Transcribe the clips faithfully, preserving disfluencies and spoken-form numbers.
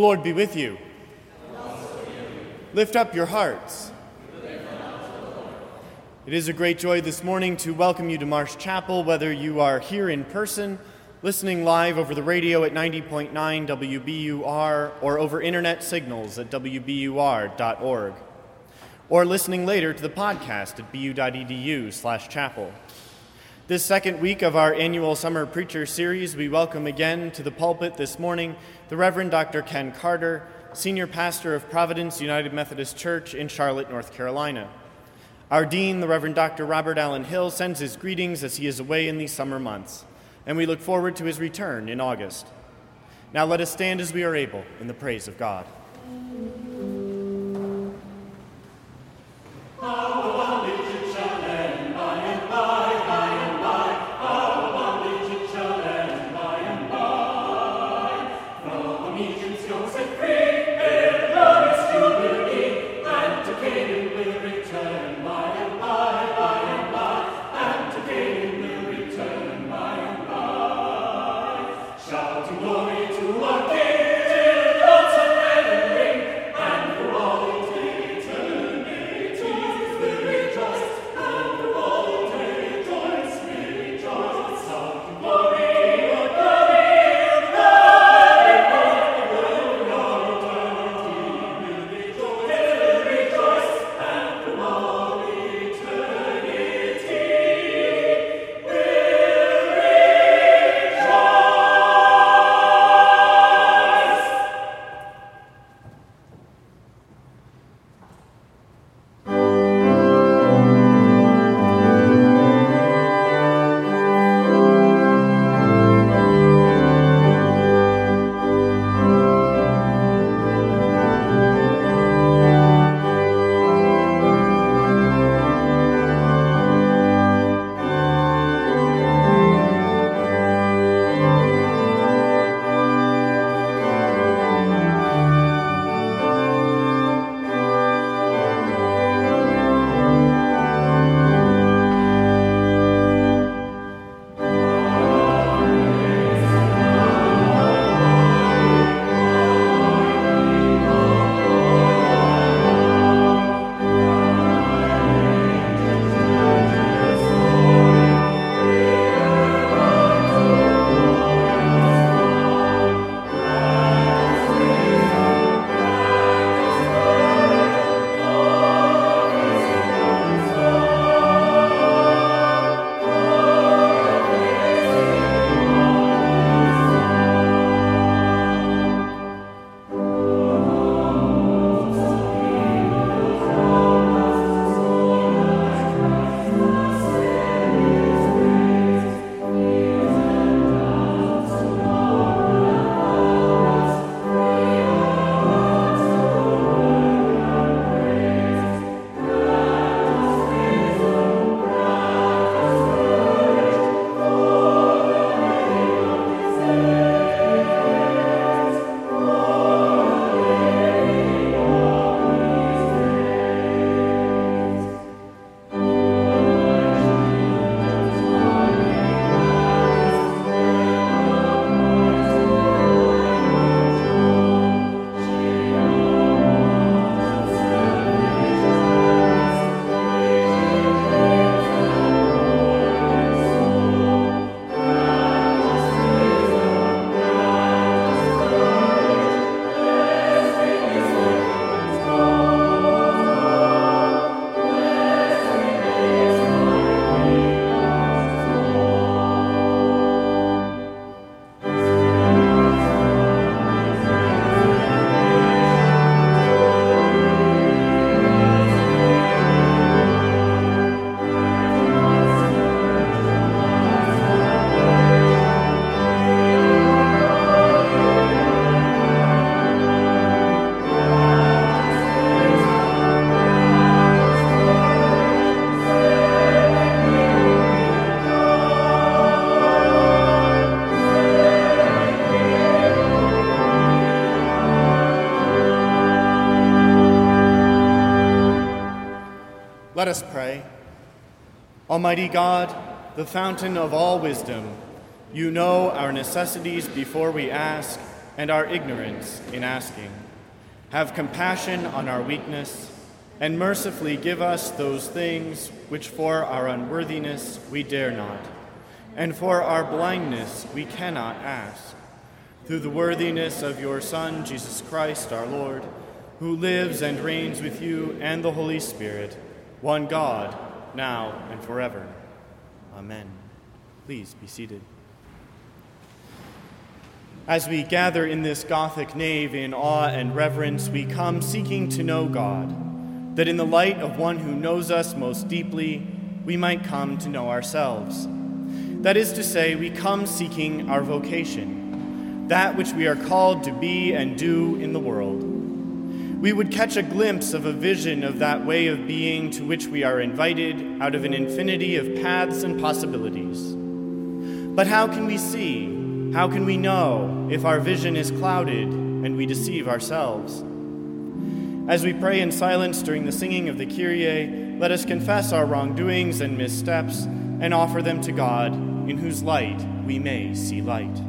The Lord be with you. And also with you. Lift up your hearts. It is a great joy this morning to welcome you to Marsh Chapel, whether you are here in person, listening live over the radio at ninety point nine W B U R, or over internet signals at W B U R dot org, or listening later to the podcast at B U dot E D U slash chapel. This second week of our annual Summer Preacher Series, we welcome again to the pulpit this morning the Reverend Doctor Ken Carter, Senior Pastor of Providence United Methodist Church in Charlotte, North Carolina. Our dean, the Reverend Doctor Robert Allen Hill, sends his greetings as he is away in these summer months, and we look forward to his return in August. Now let us stand as we are able in the praise of God. Let us pray. Almighty God, the fountain of all wisdom, you know our necessities before we ask, and our ignorance in asking. Have compassion on our weakness, and mercifully give us those things which for our unworthiness we dare not, and for our blindness we cannot ask. Through the worthiness of your Son, Jesus Christ, our Lord, who lives and reigns with you and the Holy Spirit, one God, now and forever. Amen. Please be seated. As we gather in this Gothic nave in awe and reverence, we come seeking to know God, that in the light of one who knows us most deeply, we might come to know ourselves. That is to say, we come seeking our vocation, that which we are called to be and do in the world. We would catch a glimpse of a vision of that way of being to which we are invited out of an infinity of paths and possibilities. But how can we see? How can we know if our vision is clouded and we deceive ourselves? As we pray in silence during the singing of the Kyrie, let us confess our wrongdoings and missteps and offer them to God, in whose light we may see light.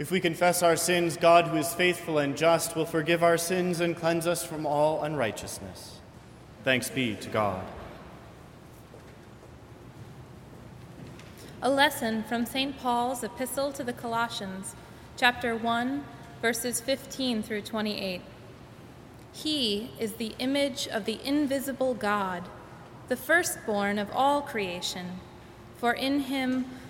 If we confess our sins, God, who is faithful and just, will forgive our sins and cleanse us from all unrighteousness. Thanks be to God. A lesson from Saint Paul's Epistle to the Colossians, chapter one, verses fifteen through twenty-eight. He is the image of the invisible God, the firstborn of all creation, for in him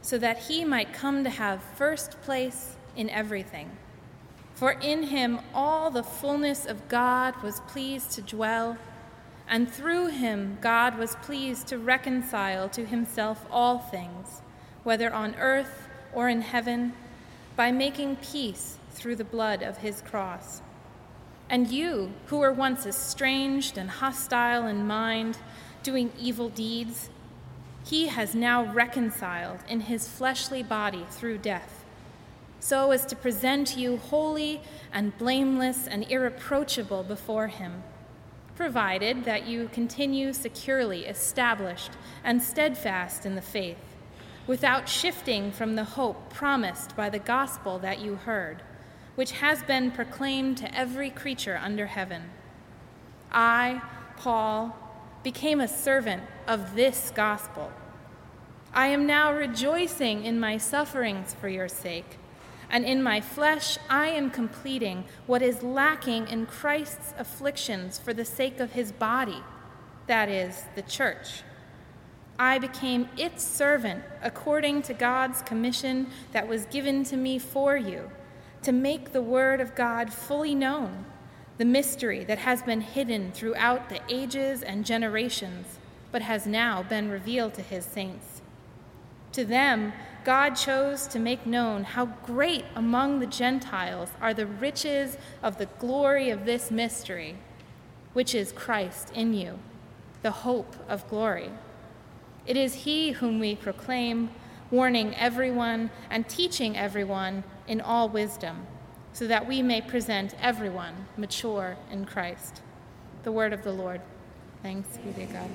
so that he might come to have first place in everything. For in him all the fullness of God was pleased to dwell, and through him God was pleased to reconcile to himself all things, whether on earth or in heaven, by making peace through the blood of his cross. And you, who were once estranged and hostile in mind, doing evil deeds, he has now reconciled in his fleshly body through death, so as to present you holy and blameless and irreproachable before him, provided that you continue securely established and steadfast in the faith, without shifting from the hope promised by the gospel that you heard, which has been proclaimed to every creature under heaven. I, Paul, became a servant of this gospel. I am now rejoicing in my sufferings for your sake, and in my flesh I am completing what is lacking in Christ's afflictions for the sake of his body, that is, the church. I became its servant according to God's commission that was given to me for you, to make the word of God fully known, the mystery that has been hidden throughout the ages and generations, but has now been revealed to his saints. To them, God chose to make known how great among the Gentiles are the riches of the glory of this mystery, which is Christ in you, the hope of glory. It is he whom we proclaim, warning everyone and teaching everyone in all wisdom, so that we may present everyone mature in Christ. The word of the Lord. Thanks be to God.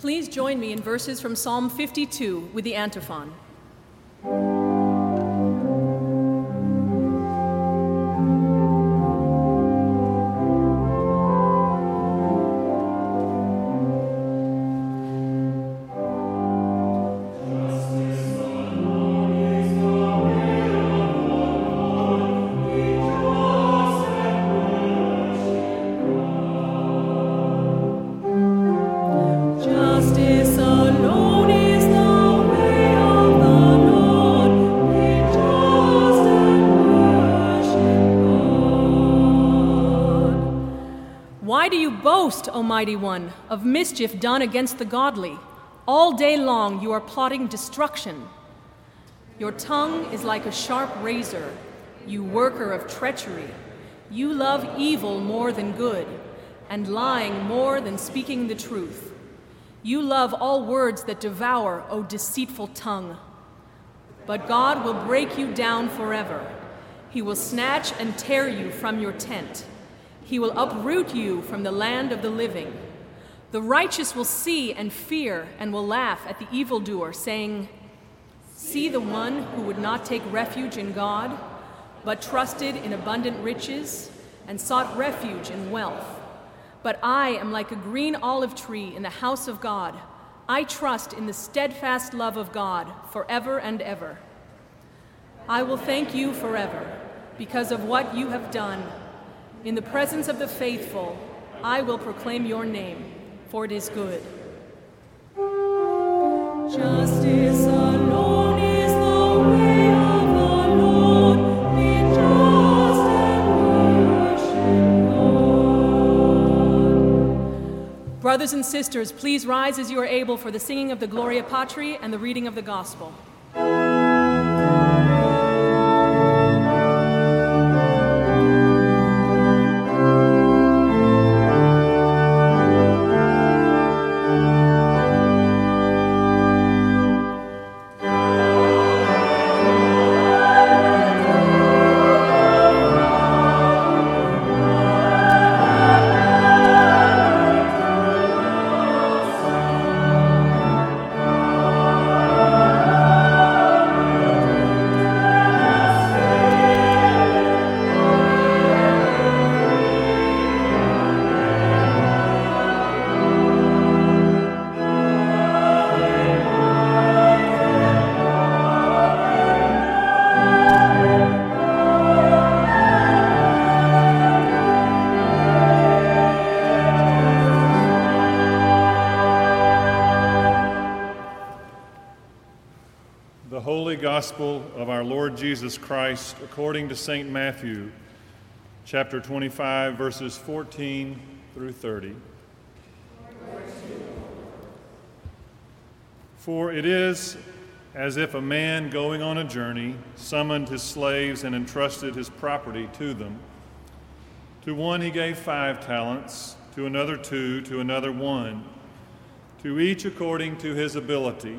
Please join me in verses from Psalm fifty-two with the antiphon. Almighty One, of mischief done against the godly. All day long you are plotting destruction. Your tongue is like a sharp razor, you worker of treachery. You love evil more than good, and lying more than speaking the truth. You love all words that devour, O deceitful tongue. But God will break you down forever. He will snatch and tear you from your tent. He will uproot you from the land of the living. The righteous will see and fear and will laugh at the evildoer, saying, "See the one who would not take refuge in God, but trusted in abundant riches and sought refuge in wealth. But I am like a green olive tree in the house of God. I trust in the steadfast love of God forever and ever. I will thank you forever because of what you have done. In the presence of the faithful, I will proclaim your name, for it is good." Justice alone is the way of the Lord. Be just and worship God. Brothers and sisters, please rise as you are able for the singing of the Gloria Patri and the reading of the Gospel. Gospel of our Lord Jesus Christ according to Saint Matthew, chapter twenty-five, verses fourteen through thirty. For it is as if a man going on a journey summoned his slaves and entrusted his property to them. To one he gave five talents, to another two, to another one, to each according to his ability.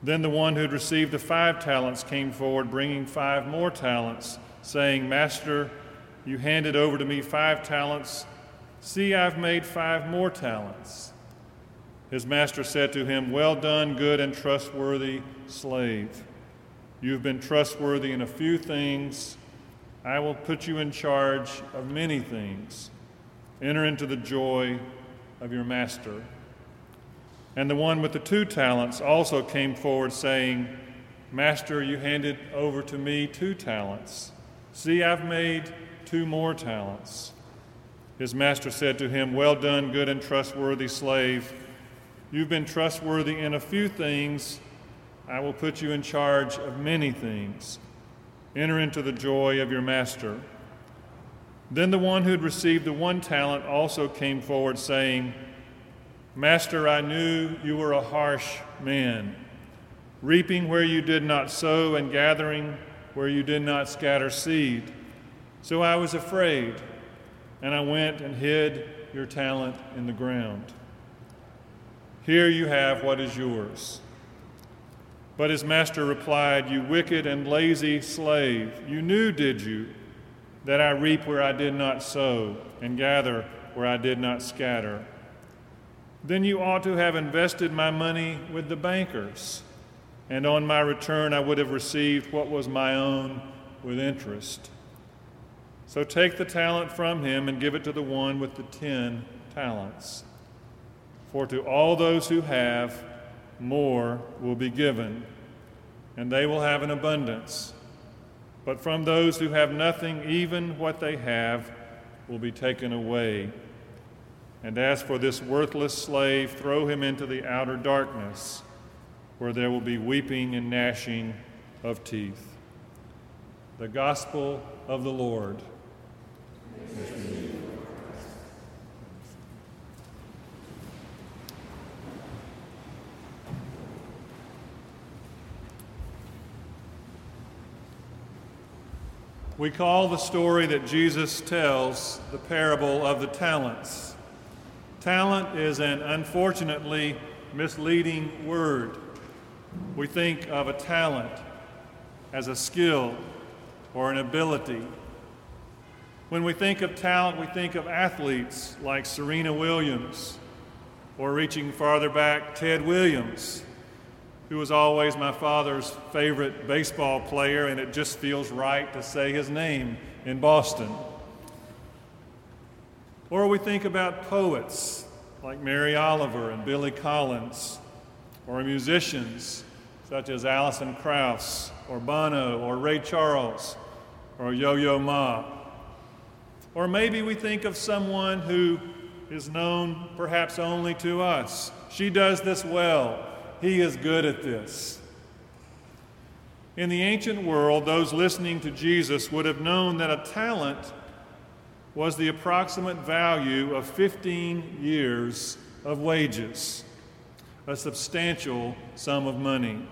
Then the one who had received the five talents came forward, bringing five more talents, saying, Master, you handed over to me five talents. See, I've made five more talents. His master said to him, Well done, good and trustworthy slave. You've been trustworthy in a few things. I will put you in charge of many things. Enter into the joy of your master. And the one with the two talents also came forward, saying, Master, you handed over to me two talents. See, I've made two more talents. His master said to him, Well done, good and trustworthy slave. You've been trustworthy in a few things. I will put you in charge of many things. Enter into the joy of your master. Then the one who had received the one talent also came forward, saying, Master, I knew you were a harsh man, reaping where you did not sow and gathering where you did not scatter seed. So I was afraid, and I went and hid your talent in the ground. Here you have what is yours. But his master replied, You wicked and lazy slave, you knew, did you, that I reap where I did not sow and gather where I did not scatter? Then you ought to have invested my money with the bankers, and on my return I would have received what was my own with interest. So take the talent from him and give it to the one with the ten talents. For to all those who have, more will be given, and they will have an abundance. But from those who have nothing, even what they have will be taken away. And as for this worthless slave, throw him into the outer darkness, where there will be weeping and gnashing of teeth. The Gospel of the Lord. We call the story that Jesus tells the parable of the talents. Talent is an unfortunately misleading word. We think of a talent as a skill or an ability. When we think of talent, we think of athletes like Serena Williams, or reaching farther back, Ted Williams, who was always my father's favorite baseball player, and it just feels right to say his name in Boston. Or we think about poets like Mary Oliver and Billy Collins, or musicians such as Alison Krauss, or Bono, or Ray Charles, or Yo-Yo Ma. Or maybe we think of someone who is known perhaps only to us. She does this well. He is good at this. In the ancient world, those listening to Jesus would have known that a talent was the approximate value of fifteen years of wages, a substantial sum of money.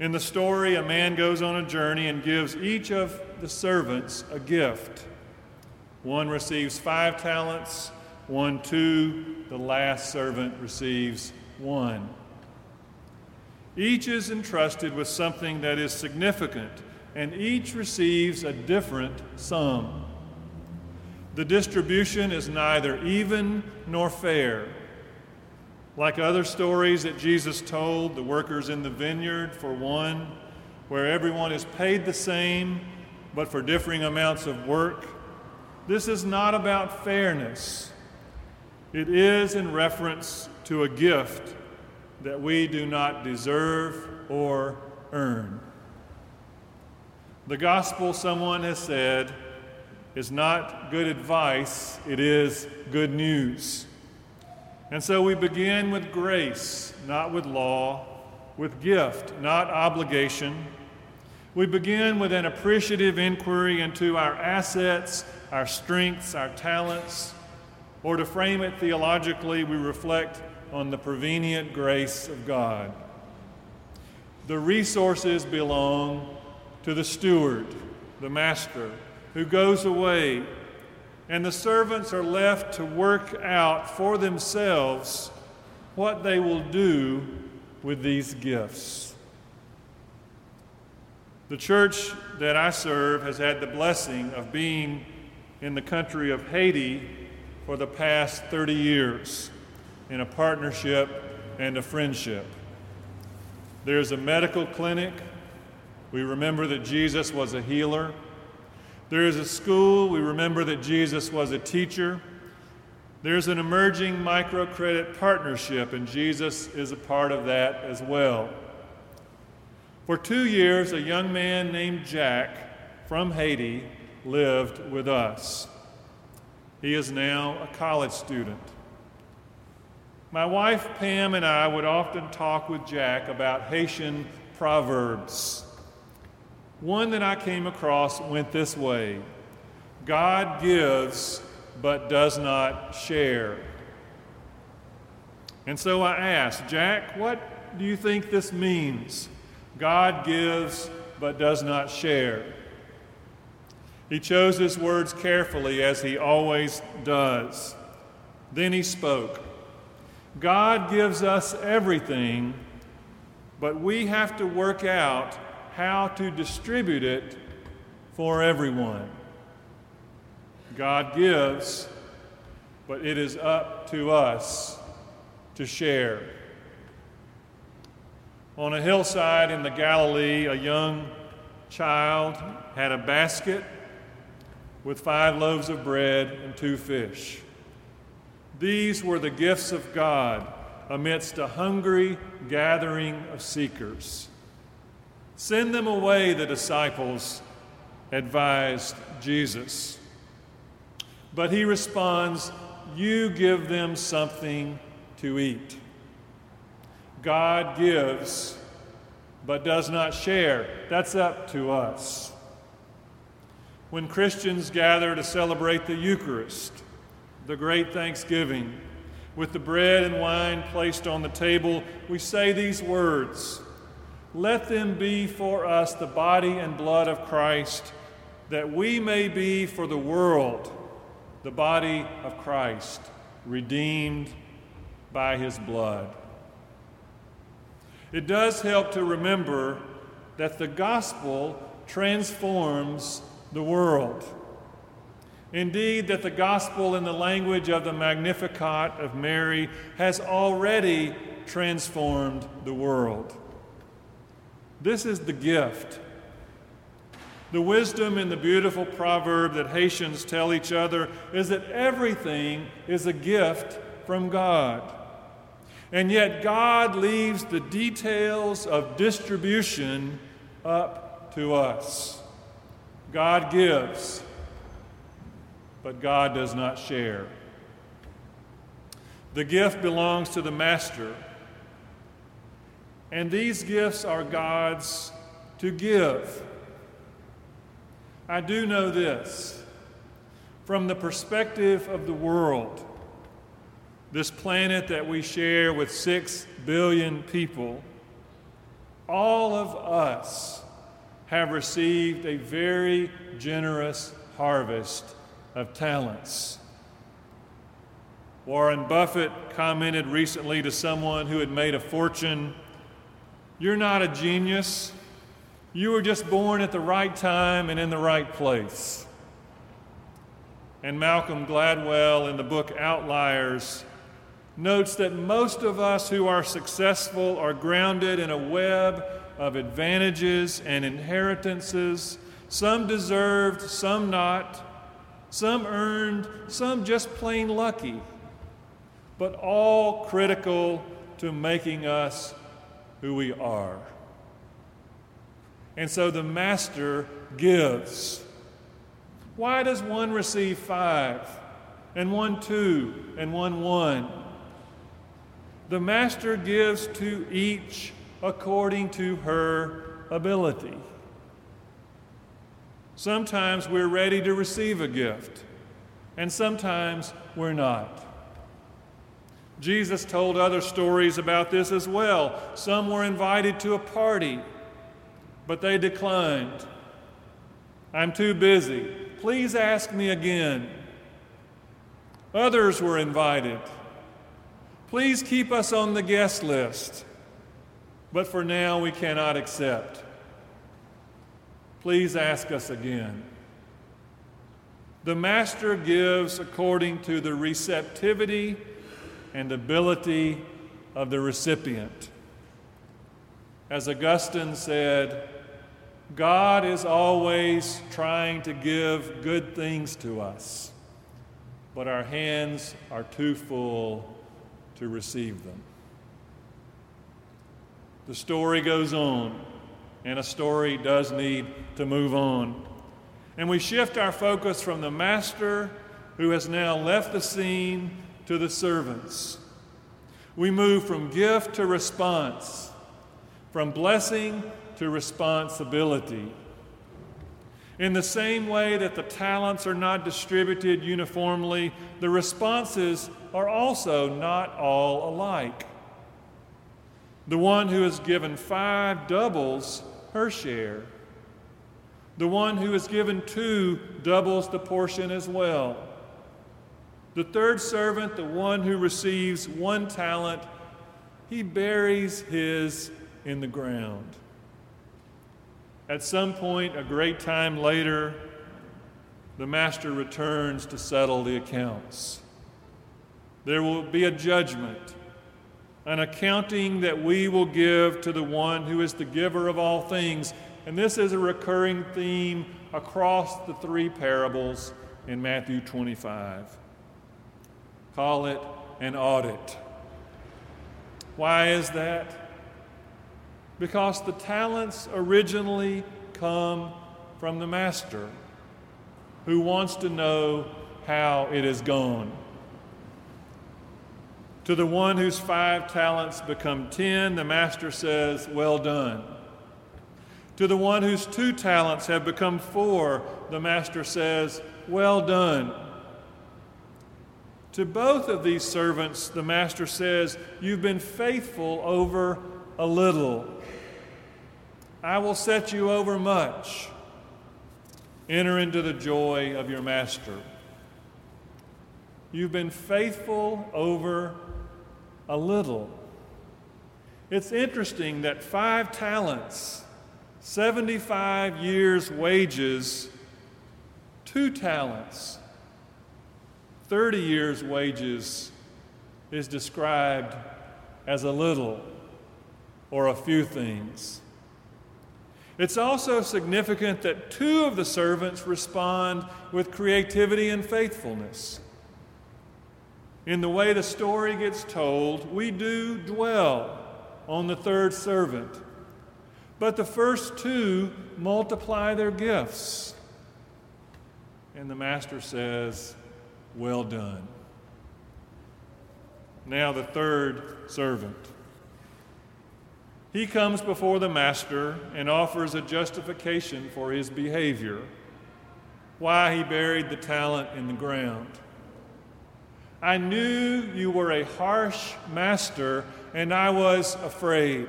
In the story, a man goes on a journey and gives each of the servants a gift. One receives five talents, one two, the last servant receives one. Each is entrusted with something that is significant, and each receives a different sum. The distribution is neither even nor fair. Like other stories that Jesus told, the workers in the vineyard for one, where everyone is paid the same, but for differing amounts of work. This is not about fairness. It is in reference to a gift that we do not deserve or earn. The gospel, someone has said, is not good advice, it is good news. And so we begin with grace, not with law, with gift, not obligation. We begin with an appreciative inquiry into our assets, our strengths, our talents, or to frame it theologically, we reflect on the prevenient grace of God. The resources belong to the steward, the master, who goes away, and the servants are left to work out for themselves what they will do with these gifts. The church that I serve has had the blessing of being in the country of Haiti for the past thirty years in a partnership and a friendship. There's a medical clinic. We remember that Jesus was a healer. There is a school. We remember that Jesus was a teacher. There's an emerging microcredit partnership, and Jesus is a part of that as well. For two years, a young man named Jack from Haiti lived with us. He is now a college student. My wife, Pam, and I would often talk with Jack about Haitian proverbs. One that I came across went this way: God gives but does not share. And so I asked, Jack, what do you think this means? God gives but does not share. He chose his words carefully, as he always does. Then he spoke. God gives us everything, but we have to work out how to distribute it for everyone. God gives, but it is up to us to share. On a hillside in the Galilee, a young child had a basket with five loaves of bread and two fish. These were the gifts of God amidst a hungry gathering of seekers. Send them away, the disciples advised Jesus. But he responds, you give them something to eat. God gives, but does not share. That's up to us. When Christians gather to celebrate the Eucharist, the great Thanksgiving, with the bread and wine placed on the table, we say these words: let them be for us the body and blood of Christ, that we may be for the world the body of Christ, redeemed by his blood. It does help to remember that the gospel transforms the world. Indeed, that the gospel, in the language of the Magnificat of Mary, has already transformed the world. This is the gift. The wisdom in the beautiful proverb that Haitians tell each other is that everything is a gift from God. And yet God leaves the details of distribution up to us. God gives, but God does not share. The gift belongs to the master, and these gifts are God's to give. I do know this: from the perspective of the world, this planet that we share with six billion people, all of us have received a very generous harvest of talents. Warren Buffett commented recently to someone who had made a fortune, "You're not a genius. You were just born at the right time and in the right place." And Malcolm Gladwell, in the book Outliers, notes that most of us who are successful are grounded in a web of advantages and inheritances, some deserved, some not, some earned, some just plain lucky, but all critical to making us who we are. And so the master gives. Why does one receive five, and one two, and one one? The master gives to each according to her ability. Sometimes we're ready to receive a gift, and sometimes we're not. Jesus told other stories about this as well. Some were invited to a party, but they declined. "I'm too busy. Please ask me again." Others were invited. "Please keep us on the guest list, but for now we cannot accept. Please ask us again." The master gives according to the receptivity and ability of the recipient. As Augustine said, God is always trying to give good things to us, but our hands are too full to receive them. The story goes on, and a story does need to move on. And we shift our focus from the master, who has now left the scene, to the servants. We move from gift to response, from blessing to responsibility. In the same way that the talents are not distributed uniformly, the responses are also not all alike. The one who is given five doubles her share. The one who is given two doubles the portion as well. The third servant, the one who receives one talent, he buries his in the ground. At some point, a great time later, the master returns to settle the accounts. There will be a judgment, an accounting that we will give to the one who is the giver of all things. And this is a recurring theme across the three parables in Matthew twenty-five. Call it an audit. Why is that? Because the talents originally come from the master, who wants to know how it is gone. To the one whose five talents become ten, the master says, "Well done." To the one whose two talents have become four, the master says, "Well done." To both of these servants, the master says, "You've been faithful over a little. I will set you over much. Enter into the joy of your master." You've been faithful over a little. It's interesting that five talents, seventy-five years' wages, two talents, thirty years' wages is described as a little or a few things. It's also significant that two of the servants respond with creativity and faithfulness. In the way the story gets told, we do dwell on the third servant, but the first two multiply their gifts. And the master says, "Well done." Now the third servant. He comes before the master and offers a justification for his behavior, why he buried the talent in the ground. "I knew you were a harsh master, and I was afraid."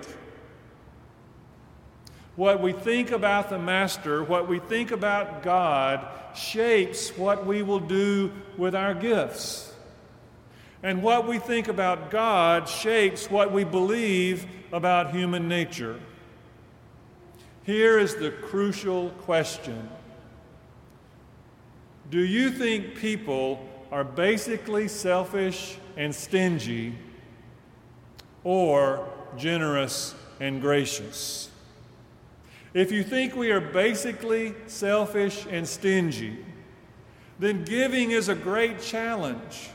What we think about the master, what we think about God, shapes what we will do with our gifts. And what we think about God shapes what we believe about human nature. Here is the crucial question. Do you think people are basically selfish and stingy, or generous and gracious? If you think we are basically selfish and stingy, then giving is a great challenge.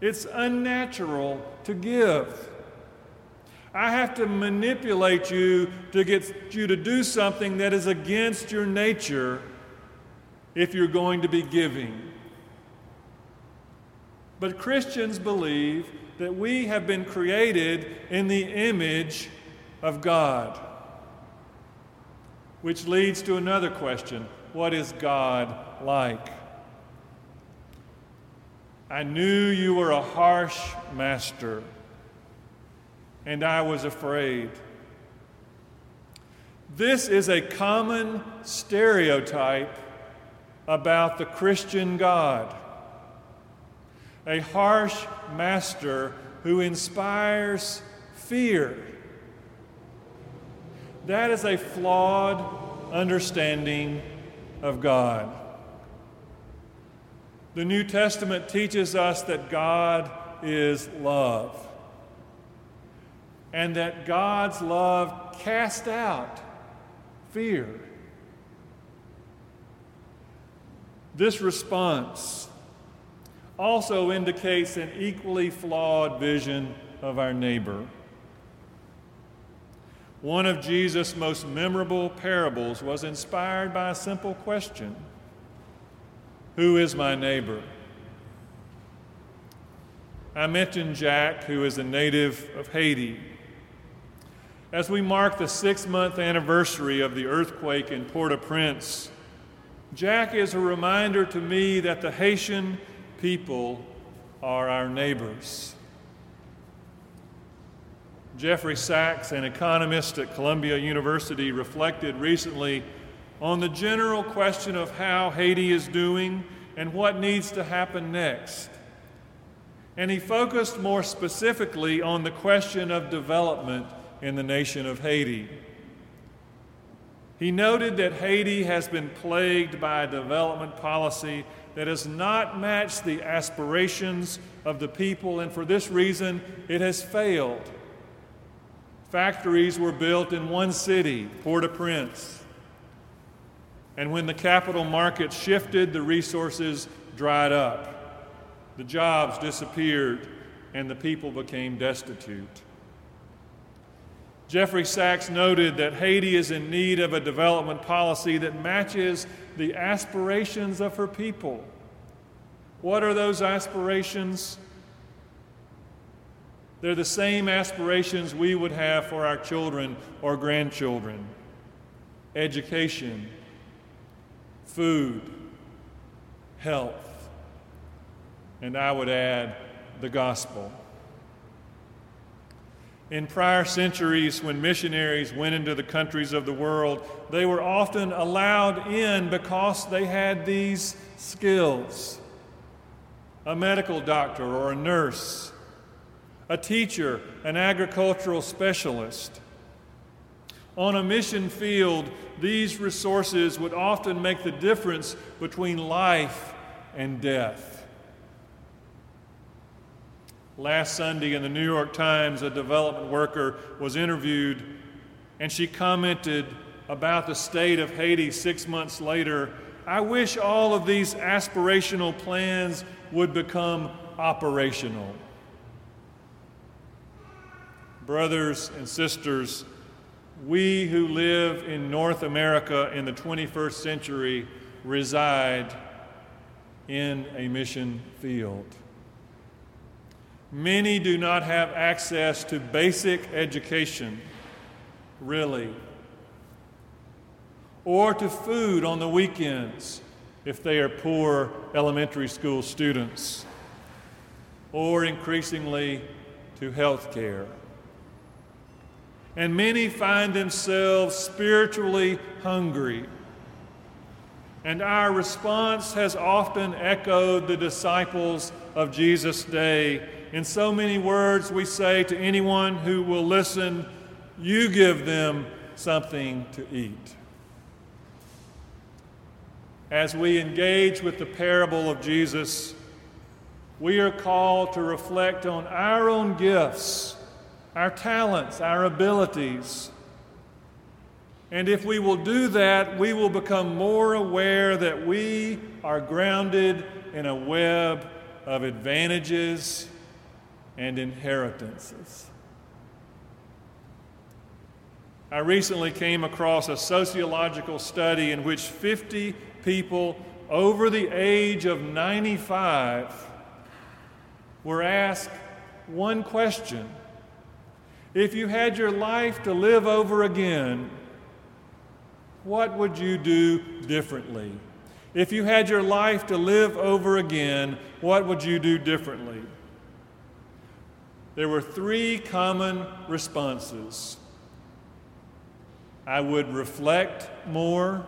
It's unnatural to give. I have to manipulate you to get you to do something that is against your nature if you're going to be giving. But Christians believe that we have been created in the image of God. Which leads to another question. What is God like? I knew you were a harsh master, and I was afraid. This is a common stereotype about the Christian God. A harsh master who inspires fear. That is a flawed understanding of God. The New Testament teaches us that God is love, and that God's love casts out fear. This response also indicates an equally flawed vision of our neighbor. One of Jesus' most memorable parables was inspired by a simple question: who is my neighbor? I mentioned Jack, who is a native of Haiti. As we mark the six-month anniversary of the earthquake in Port-au-Prince, Jack is a reminder to me that the Haitian people are our neighbors. Jeffrey Sachs, an economist at Columbia University, reflected recently on the general question of how Haiti is doing and what needs to happen next. And he focused more specifically on the question of development in the nation of Haiti. He noted that Haiti has been plagued by a development policy that has not matched the aspirations of the people, and for this reason, it has failed. Factories were built in one city, Port-au-Prince, and when the capital market shifted, the resources dried up, the jobs disappeared, and the people became destitute. Jeffrey Sachs noted that Haiti is in need of a development policy that matches the aspirations of her people. What are those aspirations? They're the same aspirations we would have for our children or grandchildren: education, food, health, and I would add, the gospel. In prior centuries, when missionaries went into the countries of the world, they were often allowed in because they had these skills: a medical doctor or a nurse, a teacher, an agricultural specialist. On a mission field, these resources would often make the difference between life and death. Last Sunday in the New York Times, a development worker was interviewed, and she commented about the state of Haiti six months later, "I wish all of these aspirational plans would become operational." Brothers and sisters, we who live in North America in the twenty-first century reside in a mission field. Many do not have access to basic education, really, or to food on the weekends if they are poor elementary school students, or increasingly to health care. And many find themselves spiritually hungry. And our response has often echoed the disciples of Jesus' day. In so many words, we say to anyone who will listen, "You give them something to eat." As we engage with the parable of Jesus, we are called to reflect on our own gifts, our talents, our abilities, And if we will do that, we will become more aware that we are grounded in a web of advantages and inheritances. I recently came across a sociological study in which fifty people over the age of ninety-five were asked one question. If you had your life to live over again, what would you do differently? If you had your life to live over again, what would you do differently? There were three common responses. I would reflect more.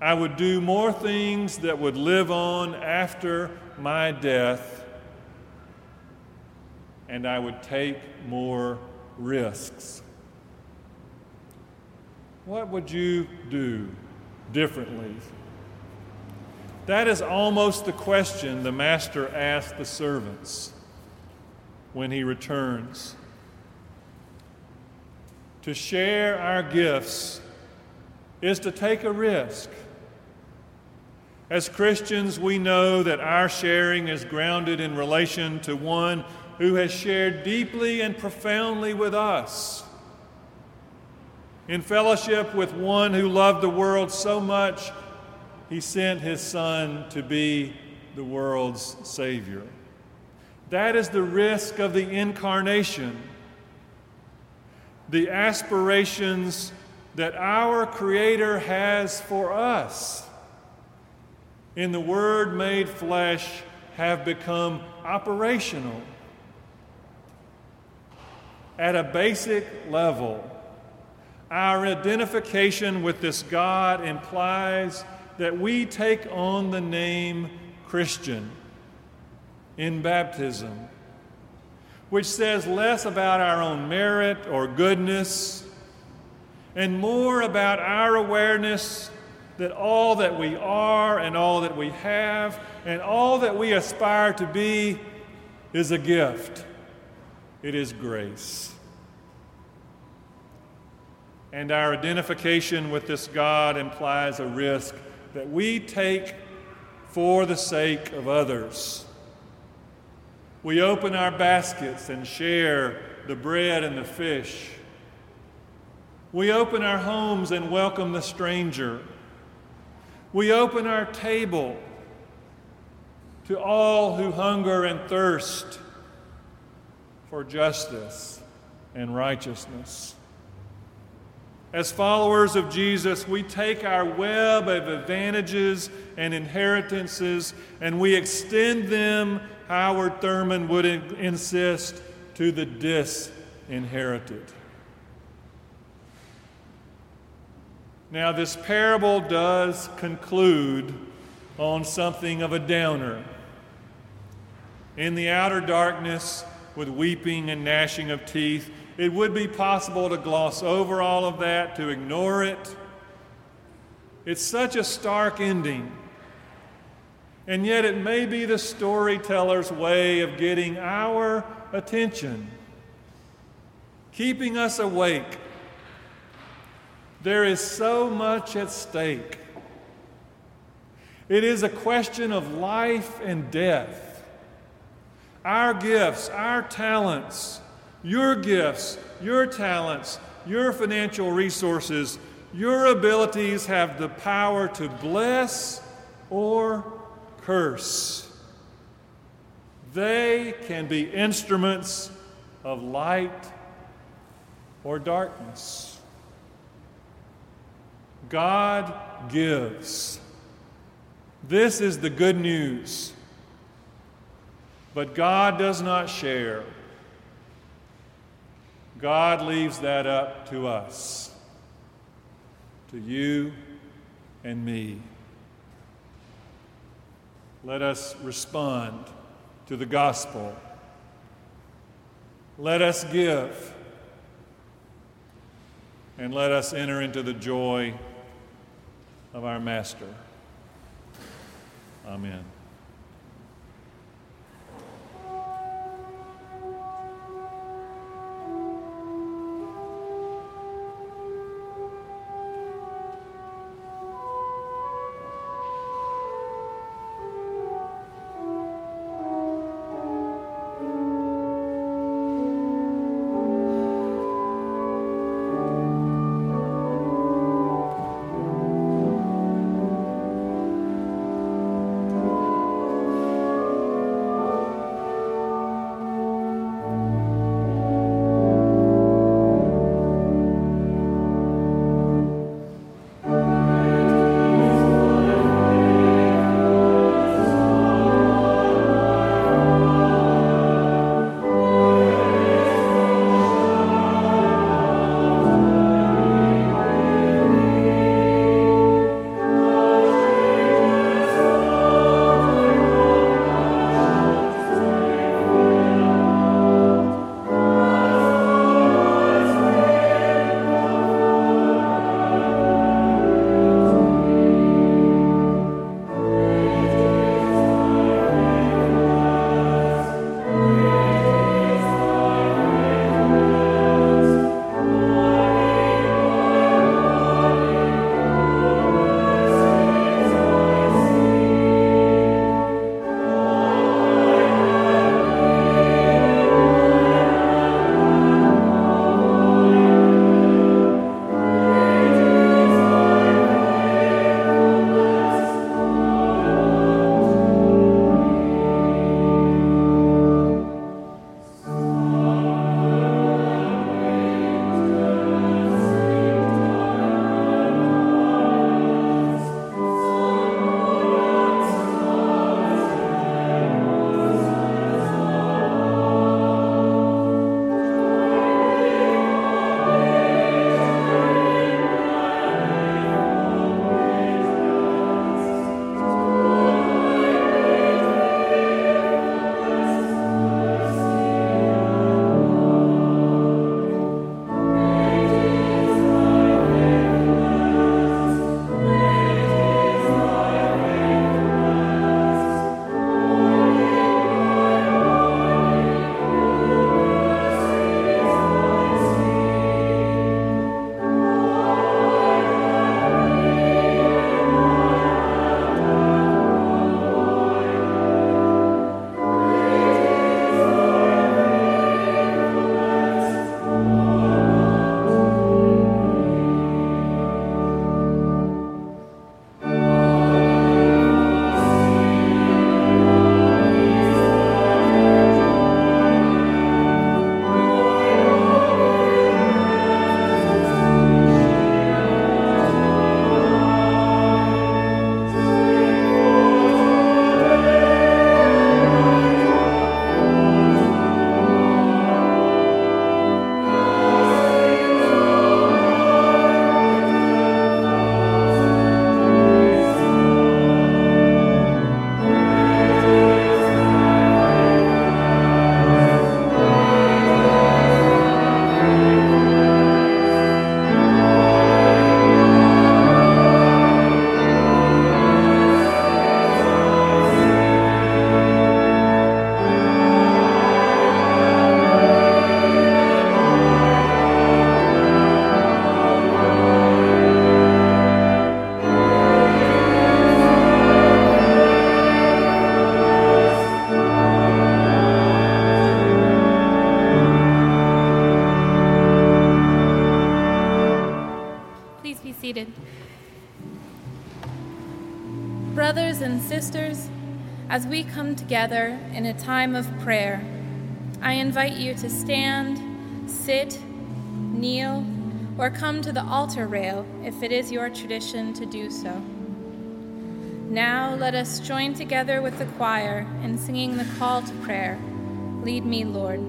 I would do more things that would live on after my death. And I would take more risks. What would you do differently? That is almost the question the master asked the servants when he returns. To share our gifts is to take a risk. As Christians, we know that our sharing is grounded in relation to one who has shared deeply and profoundly with us, in fellowship with one who loved the world so much, he sent his Son to be the world's Savior. That is the risk of the incarnation. The aspirations that our Creator has for us in the Word made flesh have become operational. At a basic level, our identification with this God implies that we take on the name Christian in baptism, which says less about our own merit or goodness and more about our awareness that all that we are and all that we have and all that we aspire to be is a gift. It is grace. And our identification with this God implies a risk that we take for the sake of others. We open our baskets and share the bread and the fish. We open our homes and welcome the stranger. We open our table to all who hunger and thirst for justice and righteousness. As followers of Jesus, we take our web of advantages and inheritances and we extend them, Howard Thurman would in- insist, to the disinherited. Now, this parable does conclude on something of a downer. In the outer darkness, with weeping and gnashing of teeth, it would be possible to gloss over all of that, to ignore it. It's such a stark ending. And yet it may be the storyteller's way of getting our attention, keeping us awake. There is so much at stake. It is a question of life and death. Our gifts, our talents, your gifts, your talents, your financial resources, your abilities have the power to bless or curse. They can be instruments of light or darkness. God gives. This is the good news. But God does not share. God leaves that up to us, to you and me. Let us respond to the gospel. Let us give. And let us enter into the joy of our Master. Amen. sisters, as we come together in a time of prayer, I invite you to stand, sit, kneel, or come to the altar rail if it is your tradition to do so. Now let us join together with the choir in singing the call to prayer, Lead Me, Lord.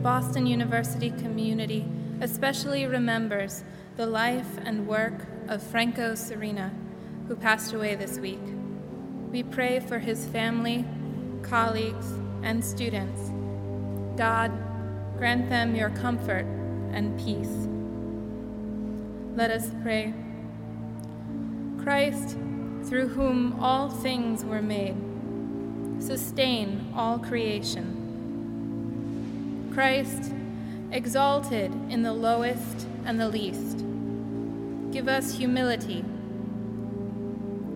Boston University community especially remembers the life and work of Franco Serena, who passed away this week. We pray for his family, colleagues, and students. God, grant them your comfort and peace. Let us pray. Christ, through whom all things were made, sustain all creation. Christ, exalted in the lowest and the least, give us humility.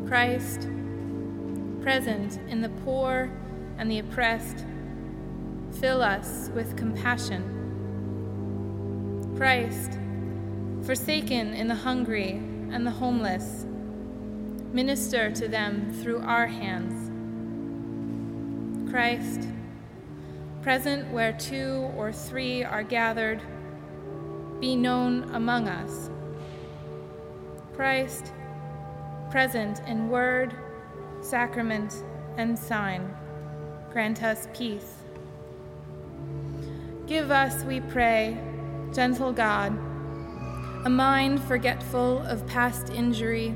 Christ, present in the poor and the oppressed, fill us with compassion. Christ, forsaken in the hungry and the homeless, minister to them through our hands. Christ, present where two or three are gathered, be known among us. Christ, present in word, sacrament, and sign, grant us peace. Give us, we pray, gentle God, a mind forgetful of past injury,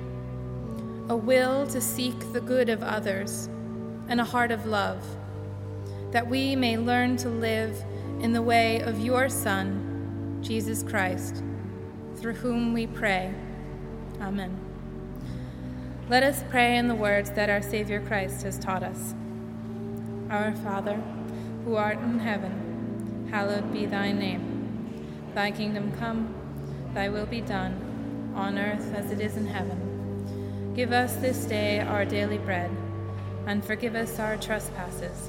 a will to seek the good of others, and a heart of love, that we may learn to live in the way of your Son, Jesus Christ, through whom we pray. Amen. Let us pray in the words that our Savior Christ has taught us. Our Father, who art in heaven, hallowed be thy name. Thy kingdom come, thy will be done, on earth as it is in heaven. Give us this day our daily bread, and forgive us our trespasses,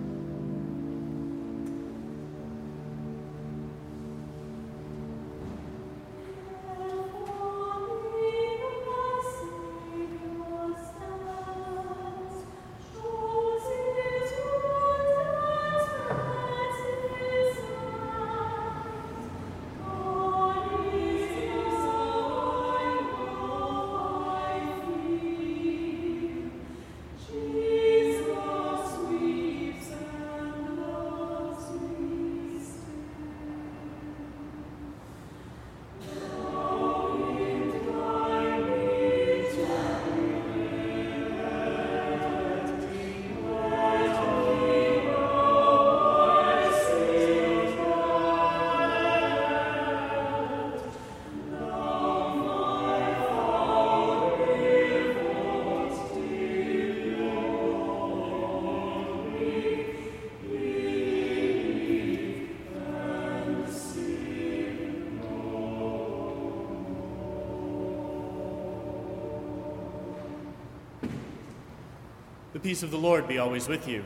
The peace of the Lord be always with you.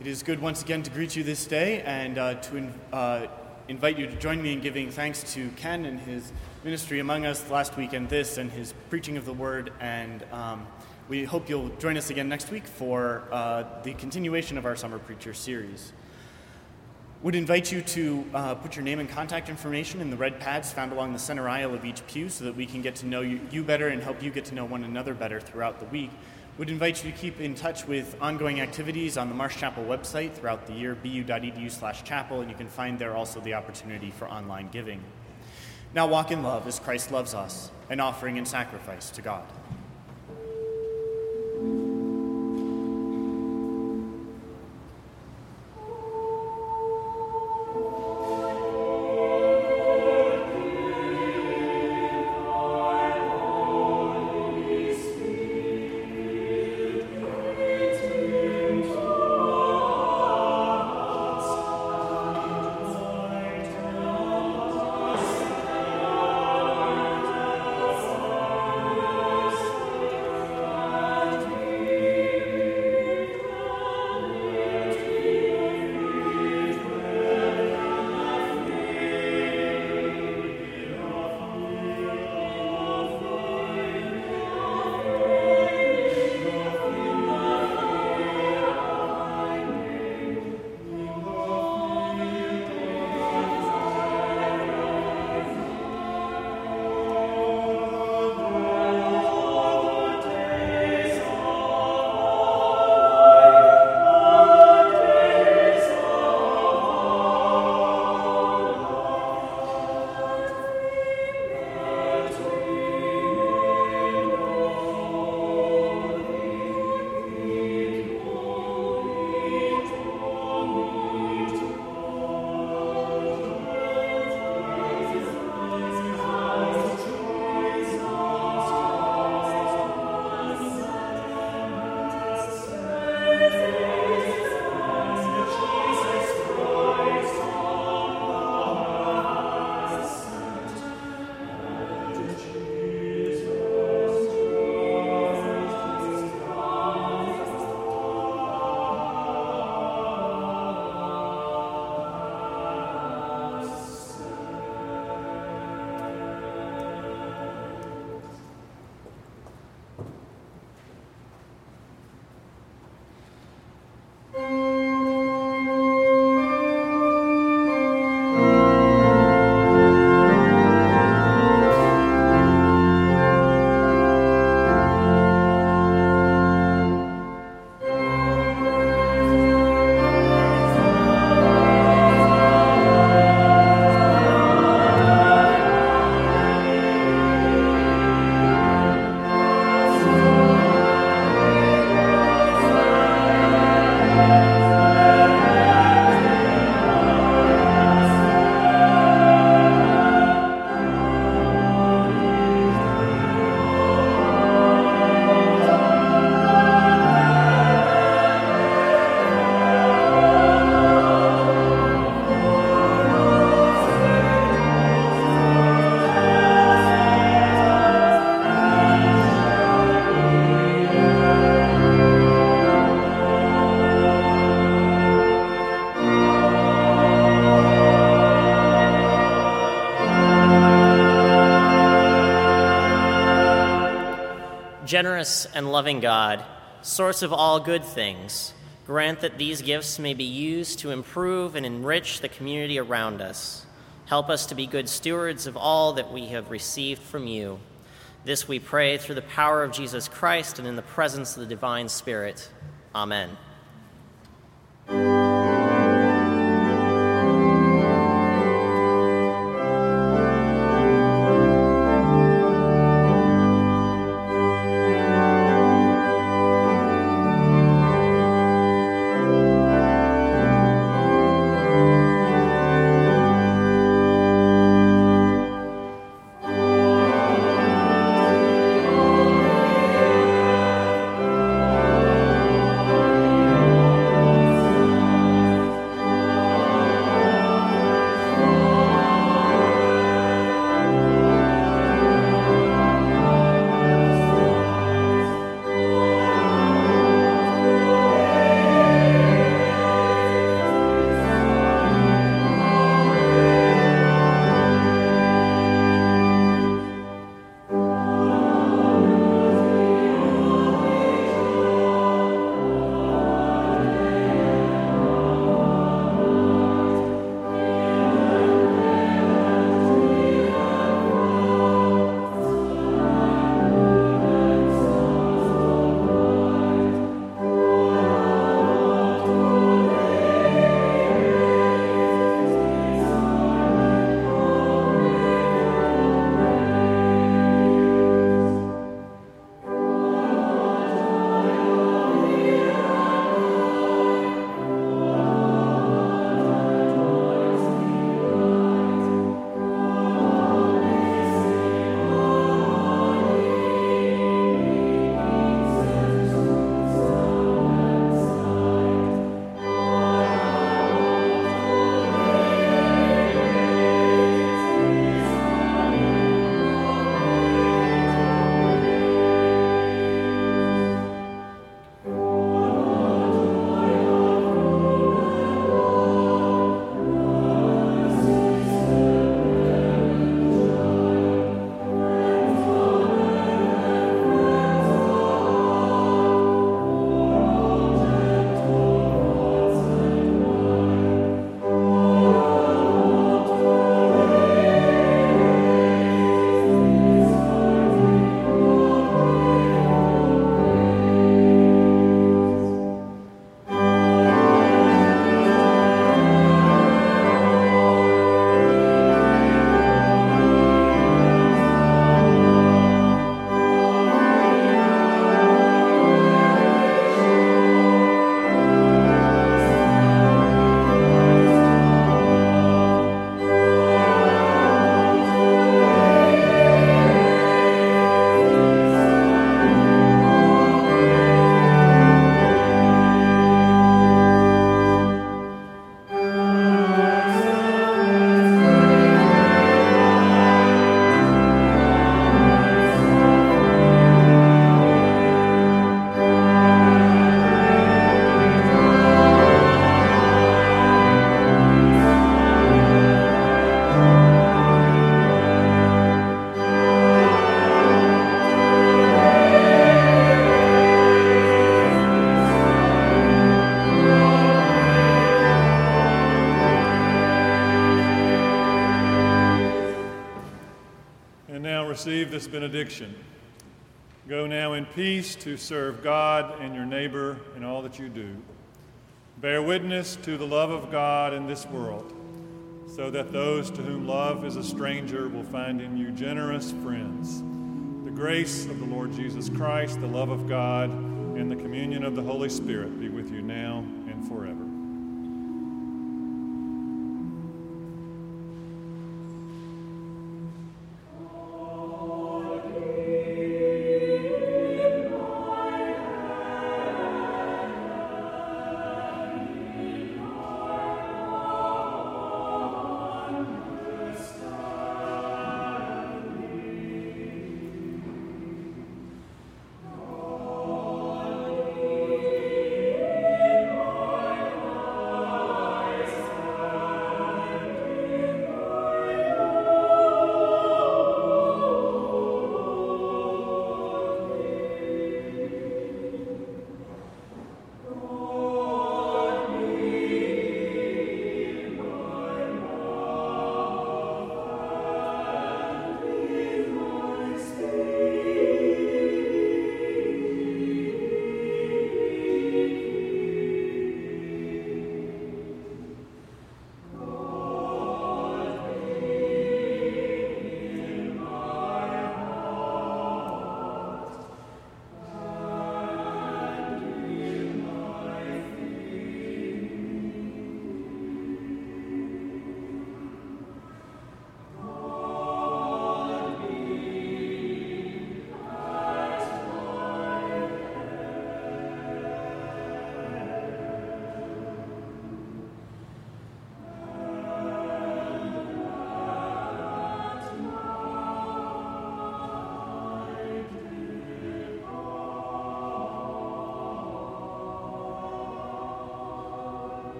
It is good once again to greet you this day and uh, to in, uh, invite you to join me in giving thanks to Ken and his ministry among us last week and this and his preaching of the word. And um, we hope you'll join us again next week for uh, the continuation of our Summer Preacher series. Would invite you to uh, put your name and contact information in the red pads found along the center aisle of each pew so that we can get to know you, you better and help you get to know one another better throughout the week. Would invite you to keep in touch with ongoing activities on the Marsh Chapel website throughout the year, b u dot e d u slash chapel, and you can find there also the opportunity for online giving. Now walk in love as Christ loves us, an offering and sacrifice to God. Generous and loving God, source of all good things, grant that these gifts may be used to improve and enrich the community around us. Help us to be good stewards of all that we have received from you. This we pray through the power of Jesus Christ and in the presence of the divine Spirit. Amen. and now receive this benediction. Go now in peace to serve God and your neighbor in all that you do. Bear witness to the love of God in this world, so that those to whom love is a stranger will find in you generous friends. The grace of the Lord Jesus Christ, the love of God, and the communion of the Holy Spirit be with you now and forever.